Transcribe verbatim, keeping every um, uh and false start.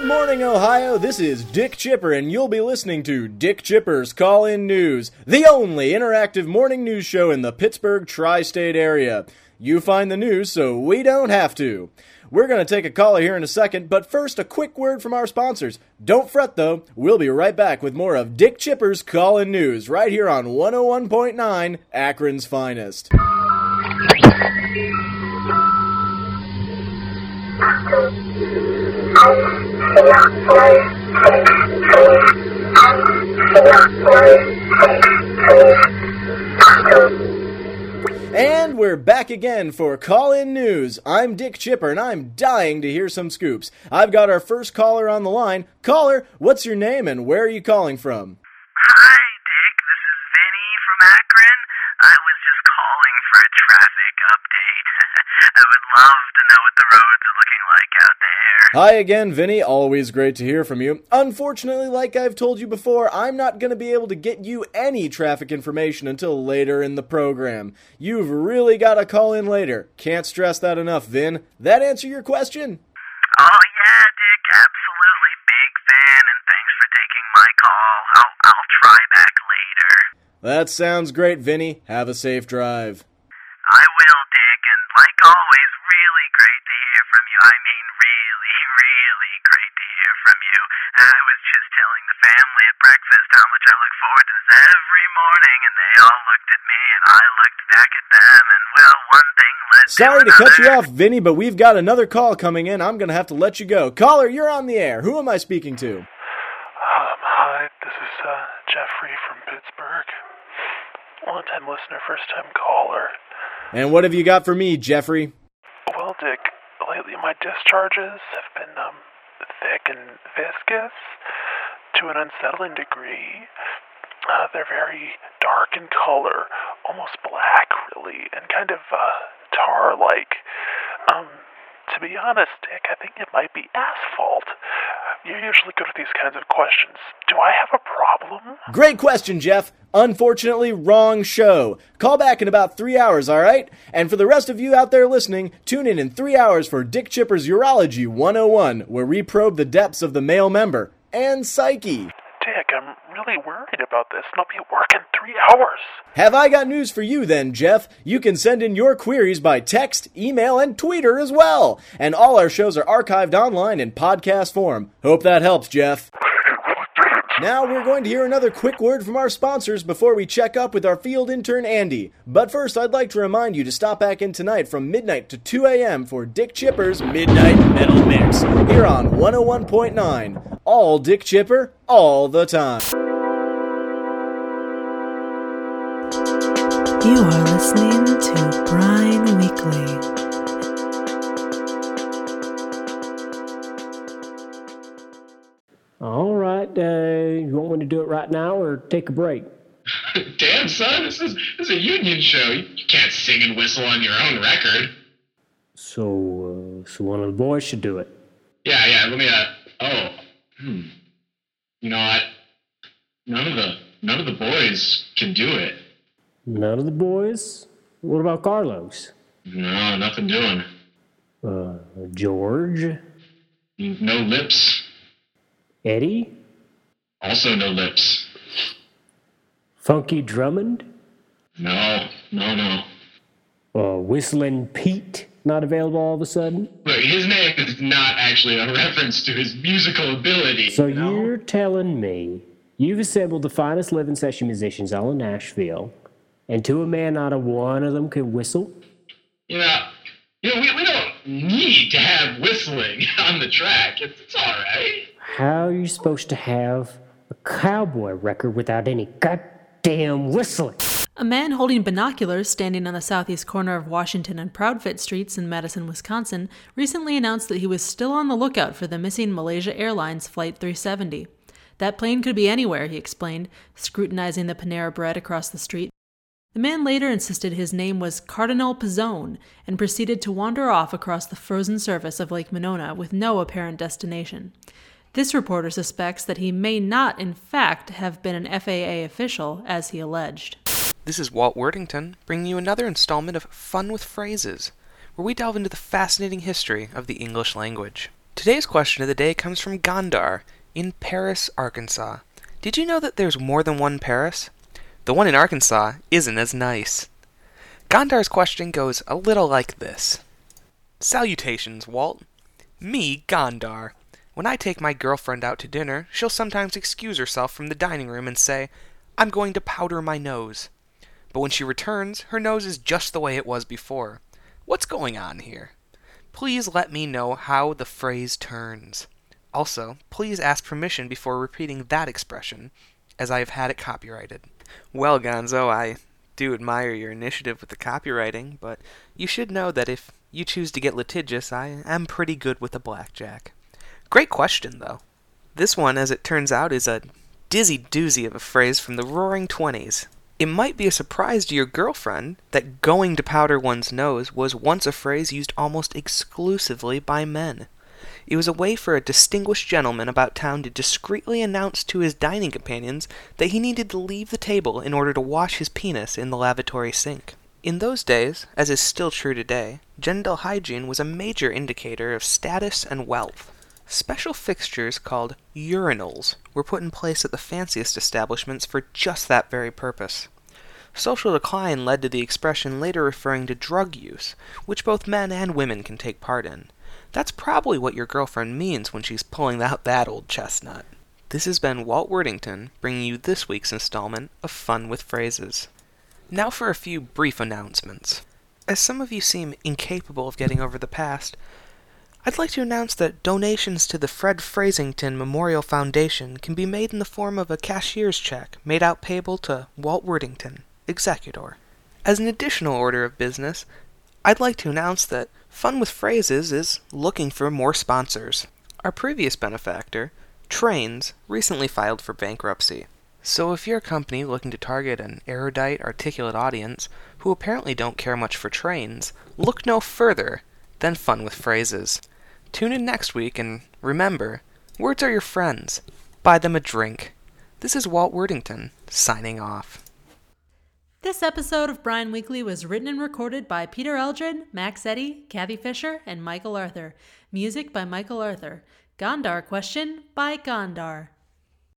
Good morning, Ohio. This is Dick Chipper, and you'll be listening to Dick Chipper's Call-In News, the only interactive morning news show in the Pittsburgh Tri-State area. You find the news so we don't have to. We're going to take a caller here in a second, but first, a quick word from our sponsors. Don't fret, though. We'll be right back with more of Dick Chipper's Call-In News right here on one oh one point nine Akron's Finest. And we're back again for Call-In News. I'm Dick Chipper, and I'm dying to hear some scoops. I've got our first caller on the line. Caller, what's your name and where are you calling from? Hi, Dick. This is Vinny from Akron. I was just calling for a traffic update. I would love to know what the roads are looking like out there. Hi again, Vinny. Always great to hear from you. Unfortunately, like I've told you before, I'm not going to be able to get you any traffic information until later in the program. You've really got to call in later. Can't stress that enough, Vin. That answer your question? Oh, yeah, Dick. Absolutely. Big fan, and thanks for taking my call. I'll, I'll try back later. That sounds great, Vinny. Have a safe drive. I will, Dick, and like always, really great to hear from you. I mean, really, really great to hear from you. I was just telling the family at breakfast how much I look forward to this every morning, and they all looked at me, and I looked back at them, and, well, one thing led to another. Sorry to cut you off, Vinny, but we've got another call coming in. I'm going to have to let you go. Caller, you're on the air. Who am I speaking to? Um, hi, this is uh, Jeffrey from Pittsburgh. Long-time listener, first-time caller. And what have you got for me, Jeffrey? Well, Dick, lately my discharges have been um, thick and viscous to an unsettling degree. Uh, they're very dark in color, almost black, really, and kind of uh, tar-like. Um, to be honest, Dick, I think it might be asphalt. You're usually good with these kinds of questions. Do I have a problem? Great question, Jeff. Unfortunately, wrong show. Call back in about three hours, all right? And for the rest of you out there listening, tune in in three hours for Dick Chipper's Urology one oh one, where we probe the depths of the male member and psyche. Dick, I'm really worried about this, and I'll be at work in three hours. Have I got news for you then, Jeff? You can send in your queries by text, email, and Twitter as well. And all our shows are archived online in podcast form. Hope that helps, Jeff. Now we're going to hear another quick word from our sponsors before we check up with our field intern, Andy. But first, I'd like to remind you to stop back in tonight from midnight to two a.m. for Dick Chipper's Midnight Metal Mix, here on one oh one point nine. All Dick Chipper, all the time. You are listening to Brian Weekly. All right, uh, you want me to do it right now or take a break? Damn, son, this is, this is a union show. You can't sing and whistle on your own record. So, uh, so one of the boys should do it. Yeah, yeah, let me, uh, oh, hmm. You know, I, none of the, none of the boys can do it. None of the boys? What about Carlos? No, nothing doing. Uh, George? No lips. Eddie? Also no lips. Funky Drummond? No, no, no. Uh, Whistling Pete, not available all of a sudden? But his name is not actually a reference to his musical ability. So no. You're telling me you've assembled the finest living session musicians all in Nashville, and to a man not a one of them can whistle? You know, you know we, we don't need to have whistling on the track. It's, it's all right. How are you supposed to have a cowboy record without any goddamn whistling? A man holding binoculars standing on the southeast corner of Washington and Proudfit Streets in Madison, Wisconsin, recently announced that he was still on the lookout for the missing Malaysia Airlines Flight three seventy. That plane could be anywhere, he explained, scrutinizing the Panera Bread across the street. The man later insisted his name was Cardinal Pizone and proceeded to wander off across the frozen surface of Lake Monona with no apparent destination. This reporter suspects that he may not, in fact, have been an F A A official, as he alleged. This is Walt Wordington, bringing you another installment of Fun with Phrases, where we delve into the fascinating history of the English language. Today's question of the day comes from Gondar in Paris, Arkansas. Did you know that there's more than one Paris? The one in Arkansas isn't as nice. Gondar's question goes a little like this. Salutations, Walt. Me, Gondar. When I take my girlfriend out to dinner, she'll sometimes excuse herself from the dining room and say, I'm going to powder my nose. But when she returns, her nose is just the way it was before. What's going on here? Please let me know how the phrase turns. Also, please ask permission before repeating that expression, as I have had it copyrighted. Well, Gonzo, I do admire your initiative with the copywriting, but you should know that if you choose to get litigious, I am pretty good with a blackjack. Great question, though. This one, as it turns out, is a dizzy doozy of a phrase from the Roaring Twenties. It might be a surprise to your girlfriend that going to powder one's nose was once a phrase used almost exclusively by men. It was a way for a distinguished gentleman about town to discreetly announce to his dining companions that he needed to leave the table in order to wash his penis in the lavatory sink. In those days, as is still true today, genital hygiene was a major indicator of status and wealth. Special fixtures called urinals were put in place at the fanciest establishments for just that very purpose. Social decline led to the expression later referring to drug use, which both men and women can take part in. That's probably what your girlfriend means when she's pulling out that old chestnut. This has been Walt Wordington bringing you this week's installment of Fun with Phrases. Now for a few brief announcements. As some of you seem incapable of getting over the past, I'd like to announce that donations to the Fred Frasington Memorial Foundation can be made in the form of a cashier's check made out payable to Walt Wordington, executor. As an additional order of business, I'd like to announce that Fun with Phrases is looking for more sponsors. Our previous benefactor, Trains, recently filed for bankruptcy. So if you're a company looking to target an erudite, articulate audience who apparently don't care much for trains, look no further than Fun with Phrases. Tune in next week and remember, words are your friends. Buy them a drink. This is Walt Wordington, signing off. This episode of Brian Weekly was written and recorded by Peter Eldrin, Max Eddy, Kathy Fisher, and Michael Arthur. Music by Michael Arthur. Gondar question by Gondar.